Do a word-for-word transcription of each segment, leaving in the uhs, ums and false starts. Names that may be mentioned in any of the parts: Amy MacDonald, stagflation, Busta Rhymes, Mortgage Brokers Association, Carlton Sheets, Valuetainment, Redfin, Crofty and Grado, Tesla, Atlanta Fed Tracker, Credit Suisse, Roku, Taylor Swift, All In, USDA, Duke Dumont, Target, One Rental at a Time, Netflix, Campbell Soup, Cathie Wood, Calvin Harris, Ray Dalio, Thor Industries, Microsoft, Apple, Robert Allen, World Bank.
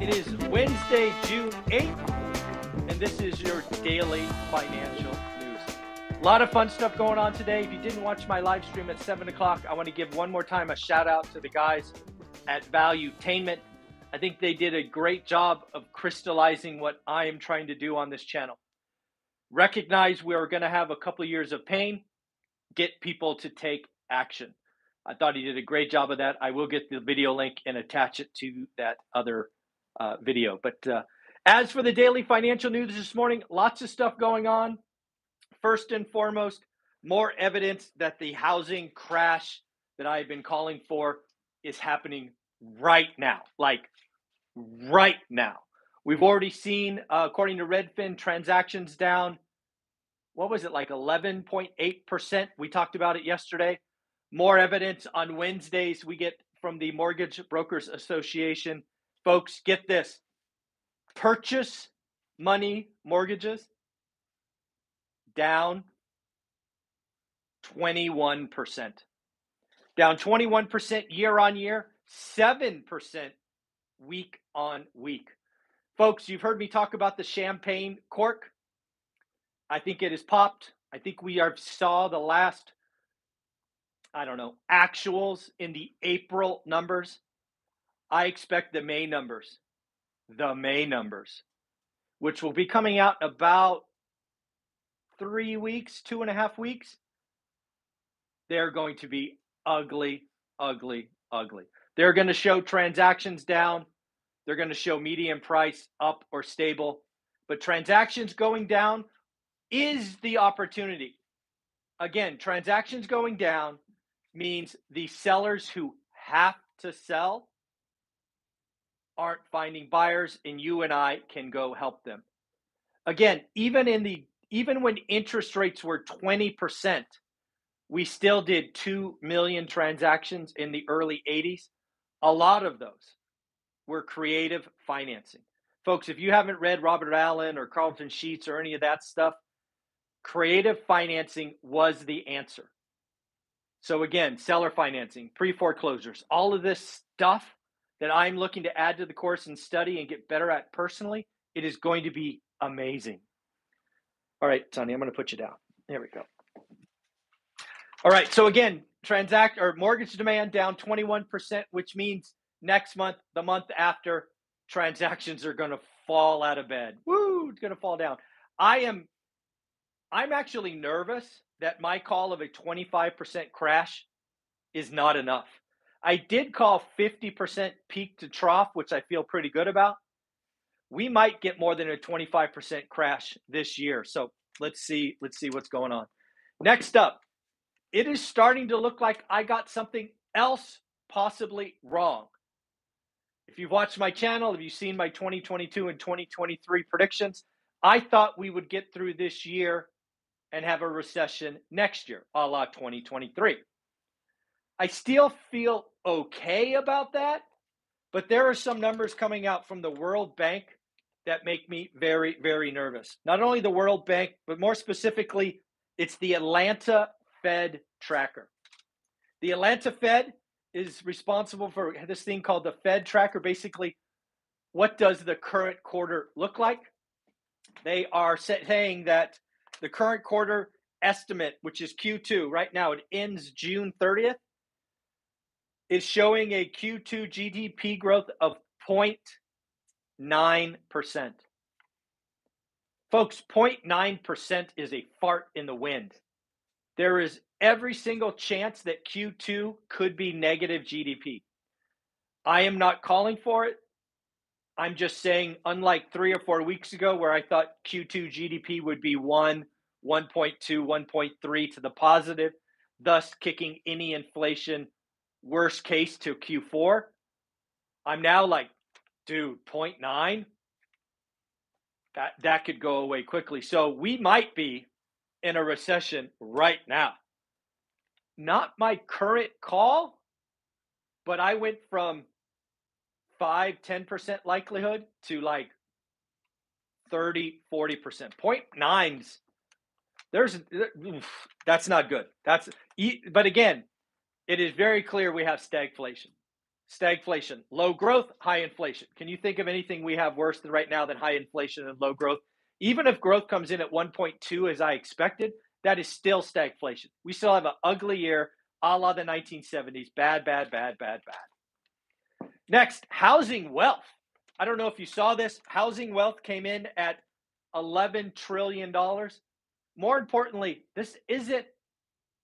It is Wednesday, June eighth, and this is your daily financial news. A lot of fun stuff going on today. If you didn't watch my live stream at seven o'clock, I want to give one more time a shout out to the guys at Valuetainment. I think they did a great job of crystallizing what I am trying to do on this channel. Recognize we are going to have a couple years of pain. Get people to take action. I thought he did a great job of that. I will get the video link and attach it to that other Uh, video. But uh, as for the daily financial news this morning, lots of stuff going on. First and foremost, more evidence that the housing crash that I've been calling for is happening right now. Like right now. We've already seen, uh, according to Redfin, transactions down, what was it, like eleven point eight percent? We talked about it yesterday. More evidence on Wednesdays we get from the Mortgage Brokers Association. Folks, get this, purchase money mortgages down twenty-one percent. Down twenty-one percent year on year, seven percent week on week. Folks, you've heard me talk about the champagne cork. I think it has popped. I think we are saw the last, I don't know, actuals in the April numbers. I expect the May numbers, the May numbers, which will be coming out in about three weeks, two and a half weeks. They're going to be ugly, ugly, ugly. They're going to show transactions down. They're going to show median price up or stable. But transactions going down is the opportunity. Again, transactions going down means the sellers who have to sell aren't finding buyers, and you and I can go help them. Again, even in the even when interest rates were twenty percent, we still did two million transactions in the early eighties. A lot of those were creative financing. Folks, if you haven't read Robert Allen or Carlton Sheets or any of that stuff, creative financing was the answer. So again, seller financing, pre-foreclosures, all of this stuff that I'm looking to add to the course and study and get better at personally, it is going to be amazing. All right, Sonny, I'm going to put you down. There we go. All right, so again, transact or mortgage demand down twenty-one percent, which means next month, the month after, transactions are going to fall out of bed. Woo, it's going to fall down. I am, I'm actually nervous that my call of a twenty-five percent crash is not enough. I did call fifty percent peak to trough, which I feel pretty good about. We might get more than a twenty-five percent crash this year. So let's see, let's see what's going on. Next up, it is starting to look like I got something else possibly wrong. If you've watched my channel, if you've seen my twenty twenty-two and twenty twenty-three predictions, I thought we would get through this year and have a recession next year, a la twenty twenty-three. I still feel okay about that, but there are some numbers coming out from the World Bank that make me very, very nervous. Not only the World Bank, but more specifically, it's the Atlanta Fed Tracker. The Atlanta Fed is responsible for this thing called the Fed Tracker. Basically, what does the current quarter look like? They are saying that the current quarter estimate, which is Q two, right now it ends June thirtieth, is showing a Q two G D P growth of zero point nine percent. Folks, zero point nine percent is a fart in the wind. There is every single chance that Q two could be negative G D P. I am not calling for it. I'm just saying, unlike three or four weeks ago where I thought Q two G D P would be one, one point two, one point three to the positive, thus kicking any inflation worst case to Q four, I'm now like, dude, zero point nine? that, that could go away quickly. So we might be in a recession right now. Not my current call, but I went from five, ten percent likelihood to like thirty, forty percent. Point nines. There's, oof, that's not good. That's, but again, it is very clear we have stagflation. Stagflation, low growth, high inflation. Can you think of anything we have worse than right now than high inflation and low growth? Even if growth comes in at one point two as I expected, that is still stagflation. We still have an ugly year, a la the nineteen seventies. Bad, bad, bad, bad, bad. Next, housing wealth. I don't know if you saw this. Housing wealth came in at eleven trillion dollars. More importantly, this isn't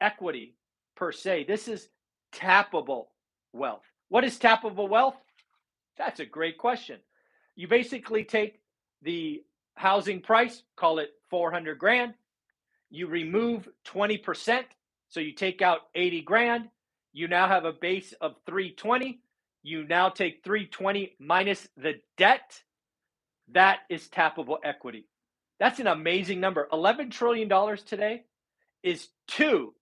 equity per se. This is tappable wealth. What is tappable wealth? That's a great question. You basically take the housing price, call it four hundred grand. You remove twenty percent. So you take out eighty grand. You now have a base of three twenty. You now take three twenty minus the debt. That is tappable equity. That's an amazing number. eleven trillion dollars today is two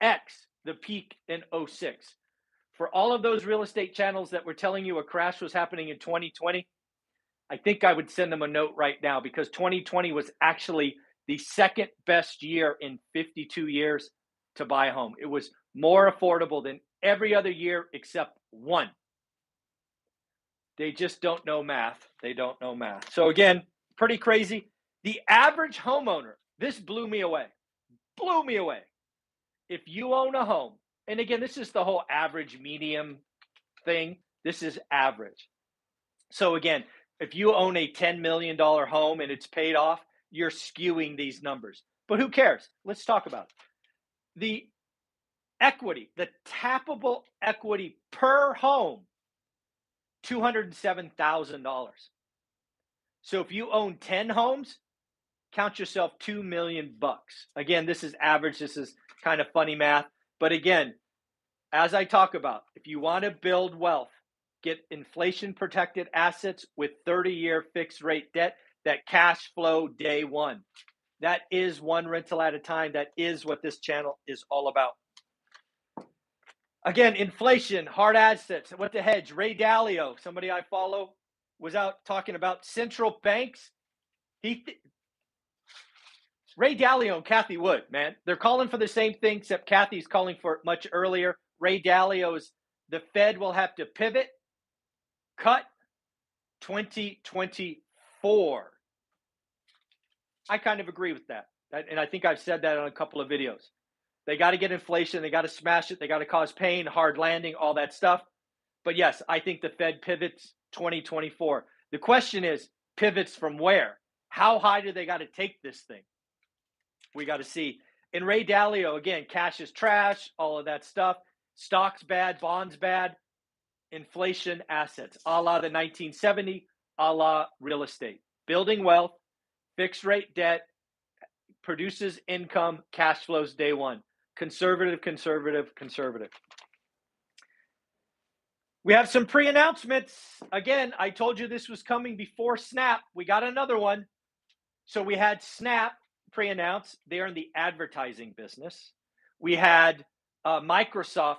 x the peak in oh six. For all of those real estate channels that were telling you a crash was happening in twenty twenty, I think I would send them a note right now, because twenty twenty was actually the second best year in fifty-two years to buy a home. It was more affordable than every other year except one. They just don't know math. They don't know math. So again, pretty crazy. The average homeowner, this blew me away, blew me away. If you own a home, and again, this is the whole average medium thing. This is average. So again, if you own a ten million dollars home and it's paid off, you're skewing these numbers. But who cares? Let's talk about it. The equity, the tappable equity per home, two hundred seven thousand dollars. So if you own ten homes, count yourself two million bucks. Again, this is average. This is kind of funny math. But again, as I talk about, if you want to build wealth, get inflation-protected assets with thirty-year fixed-rate debt that cash flow day one. That is one rental at a time. That is what this channel is all about. Again, inflation, hard assets. What the hedge? Ray Dalio, somebody I follow, was out talking about central banks. He th- Ray Dalio and Cathie Wood, man, they're calling for the same thing, except Cathie's calling for it much earlier. Ray Dalio's, the Fed will have to pivot, cut twenty twenty-four. I kind of agree with that. And I think I've said that on a couple of videos. They got to get inflation. They got to smash it. They got to cause pain, hard landing, all that stuff. But yes, I think the Fed pivots twenty twenty-four. The question is, pivots from where? How high do they got to take this thing? We got to see. And Ray Dalio, again, cash is trash, all of that stuff. Stocks bad, bonds bad, inflation assets, a la the nineteen seventy, a la real estate. Building wealth, fixed rate debt, produces income, cash flows day one. Conservative, conservative, conservative. We have some pre-announcements. Again, I told you this was coming before Snap. We got another one. So we had Snap pre-announced. They're in the advertising business. We had uh, Microsoft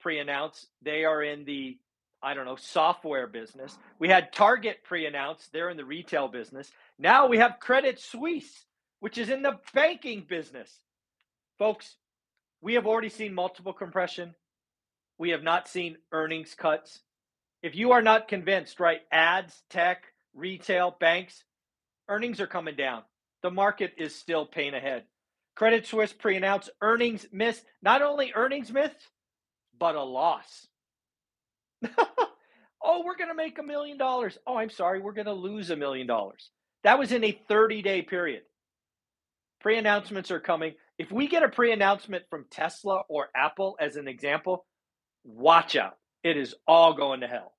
pre-announced. They are in the, I don't know, software business. We had Target pre-announced. They're in the retail business. Now we have Credit Suisse, which is in the banking business. Folks, we have already seen multiple compression. We have not seen earnings cuts. If you are not convinced, right, ads, tech, retail, banks, earnings are coming down. The market is still pain ahead. Credit Suisse pre-announced earnings miss. Not only earnings miss, but a loss. Oh, we're going to make a million dollars. Oh, I'm sorry. We're going to lose a million dollars. That was in a thirty-day period. Pre-announcements are coming. If we get a pre-announcement from Tesla or Apple, as an example, watch out. It is all going to hell.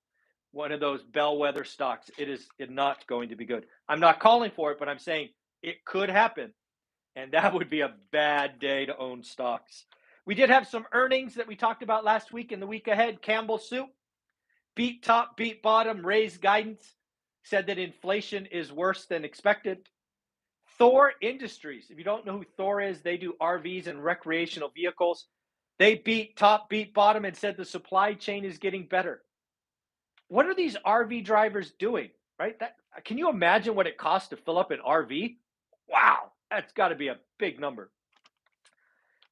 One of those bellwether stocks. It is not going to be good. I'm not calling for it, but I'm saying it could happen. And that would be a bad day to own stocks. We did have some earnings that we talked about last week and the week ahead. Campbell Soup beat top, beat bottom, raised guidance. said that inflation is worse than expected. Thor Industries, if you don't know who Thor is, they do R Vs and recreational vehicles. They beat top, beat bottom, and said the supply chain is getting better. What are these R V drivers doing, right? That, can you imagine what it costs to fill up an R V? Wow, that's got to be a big number.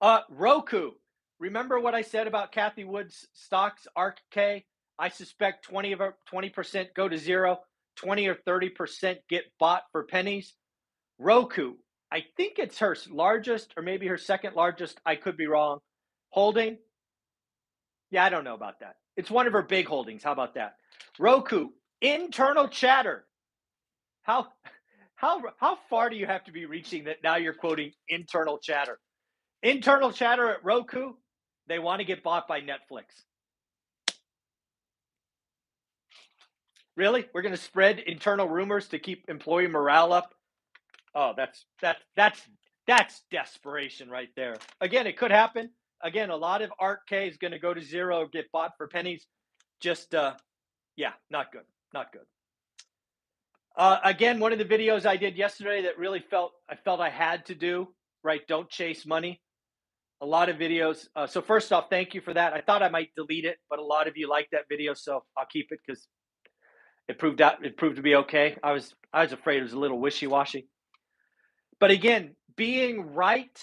Uh, Roku, remember what I said about Cathie Wood's stocks, A R C K? I suspect twenty of twenty percent go to zero, twenty or thirty percent get bought for pennies. Roku, I think it's her largest or maybe her second largest, I could be wrong, holding. Yeah, I don't know about that. It's one of her big holdings. How about that? Roku, internal chatter. How how how far do you have to be reaching that now you're quoting internal chatter? Internal chatter at Roku, they want to get bought by Netflix. Really? We're going to spread internal rumors to keep employee morale up? Oh, that's that that's that's desperation right there. Again, it could happen. Again, a lot of A R C K is going to go to zero, get bought for pennies. Just, uh, yeah, not good, not good. Uh, again, one of the videos I did yesterday that really felt I felt I had to do, right? Don't chase money. A lot of videos. Uh, so first off, thank you for that. I thought I might delete it, but a lot of you liked that video, so I'll keep it because it proved out it proved to be okay. I was I was afraid it was a little wishy-washy, but again, being right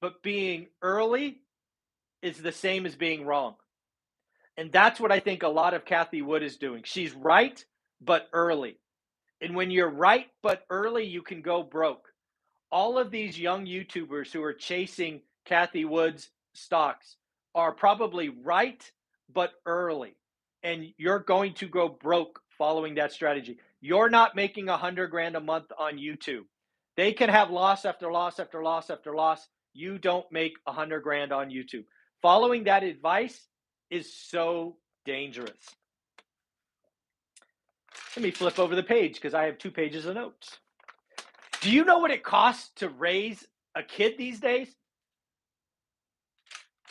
but being early is the same as being wrong. And that's what I think a lot of Cathie Wood is doing. She's right, but early. And when you're right, but early, you can go broke. All of these young YouTubers who are chasing Cathie Wood's stocks are probably right, but early. And you're going to go broke following that strategy. You're not making a hundred grand a month on YouTube. They can have loss after loss after loss after loss. You don't make a hundred grand on YouTube. Following that advice is so dangerous. Let me flip over the page because I have two pages of notes. Do you know what it costs to raise a kid these days?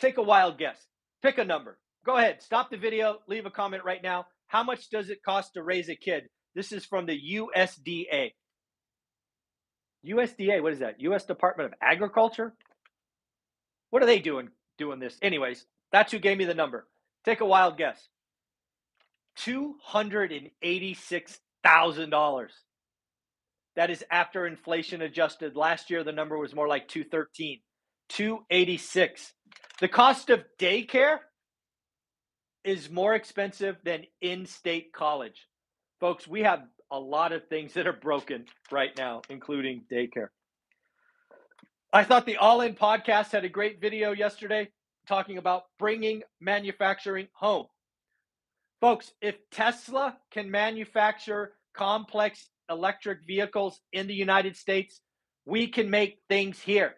Take a wild guess. Pick a number. Go ahead. Stop the video. Leave a comment right now. How much does it cost to raise a kid? This is from the U S D A. U S D A, what is that? U S Department of Agriculture? What are they doing? doing this. Anyways, that's who gave me the number. Take a wild guess. two hundred eighty-six thousand dollars. That is after inflation adjusted. Last year, the number was more like two thirteen. two eighty-six. The cost of daycare is more expensive than in-state college. Folks, we have a lot of things that are broken right now, including daycare. I thought the All In podcast had a great video yesterday talking about bringing manufacturing home. Folks, if Tesla can manufacture complex electric vehicles in the United States, we can make things here.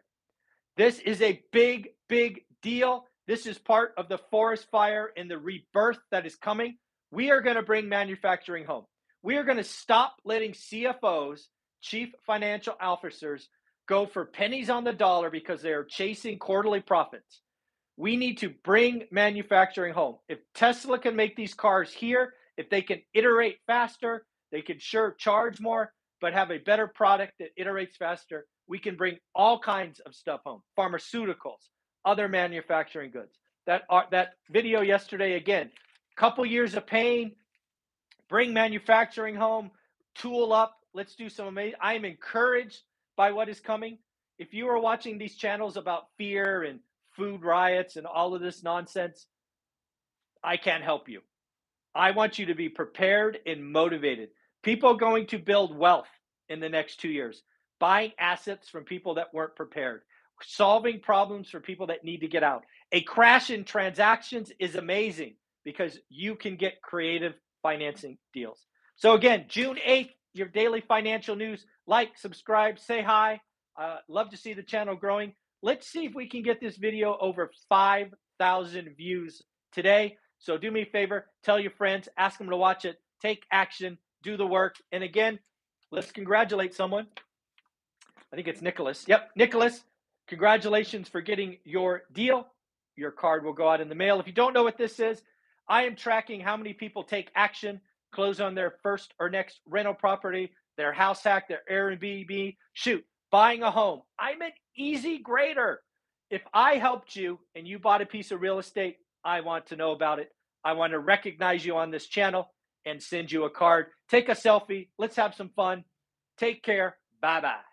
This is a big, big deal. This is part of the forest fire and the rebirth that is coming. We are going to bring manufacturing home. We are going to stop letting C F Os, chief financial officers, go for pennies on the dollar because they are chasing quarterly profits. We need to bring manufacturing home. If Tesla can make these cars here, if they can iterate faster, they can sure charge more, but have a better product that iterates faster, we can bring all kinds of stuff home, pharmaceuticals, other manufacturing goods. That, uh, that video yesterday, again, couple years of pain, bring manufacturing home, tool up. Let's do some amazing. I am encouraged by what is coming. If you are watching these channels about fear and food riots and all of this nonsense, I can't help you. I want you to be prepared and motivated. People are going to build wealth in the next two years, buying assets from people that weren't prepared, solving problems for people that need to get out. A crash in transactions is amazing because you can get creative financing deals. So again, June eighth, your daily financial news. Like, subscribe, say hi. Uh, love to see the channel growing. Let's see if we can get this video over five thousand views today. So do me a favor, tell your friends, ask them to watch it, take action, do the work. And again, let's congratulate someone. I think it's Nicholas. Yep, Nicholas, congratulations for getting your deal. Your card will go out in the mail. If you don't know what this is, I am tracking how many people take action close on their first or next rental property, their house hack, their Airbnb, shoot, buying a home. I'm an easy grader. If I helped you and you bought a piece of real estate, I want to know about it. I want to recognize you on this channel and send you a card. Take a selfie. Let's have some fun. Take care. Bye-bye.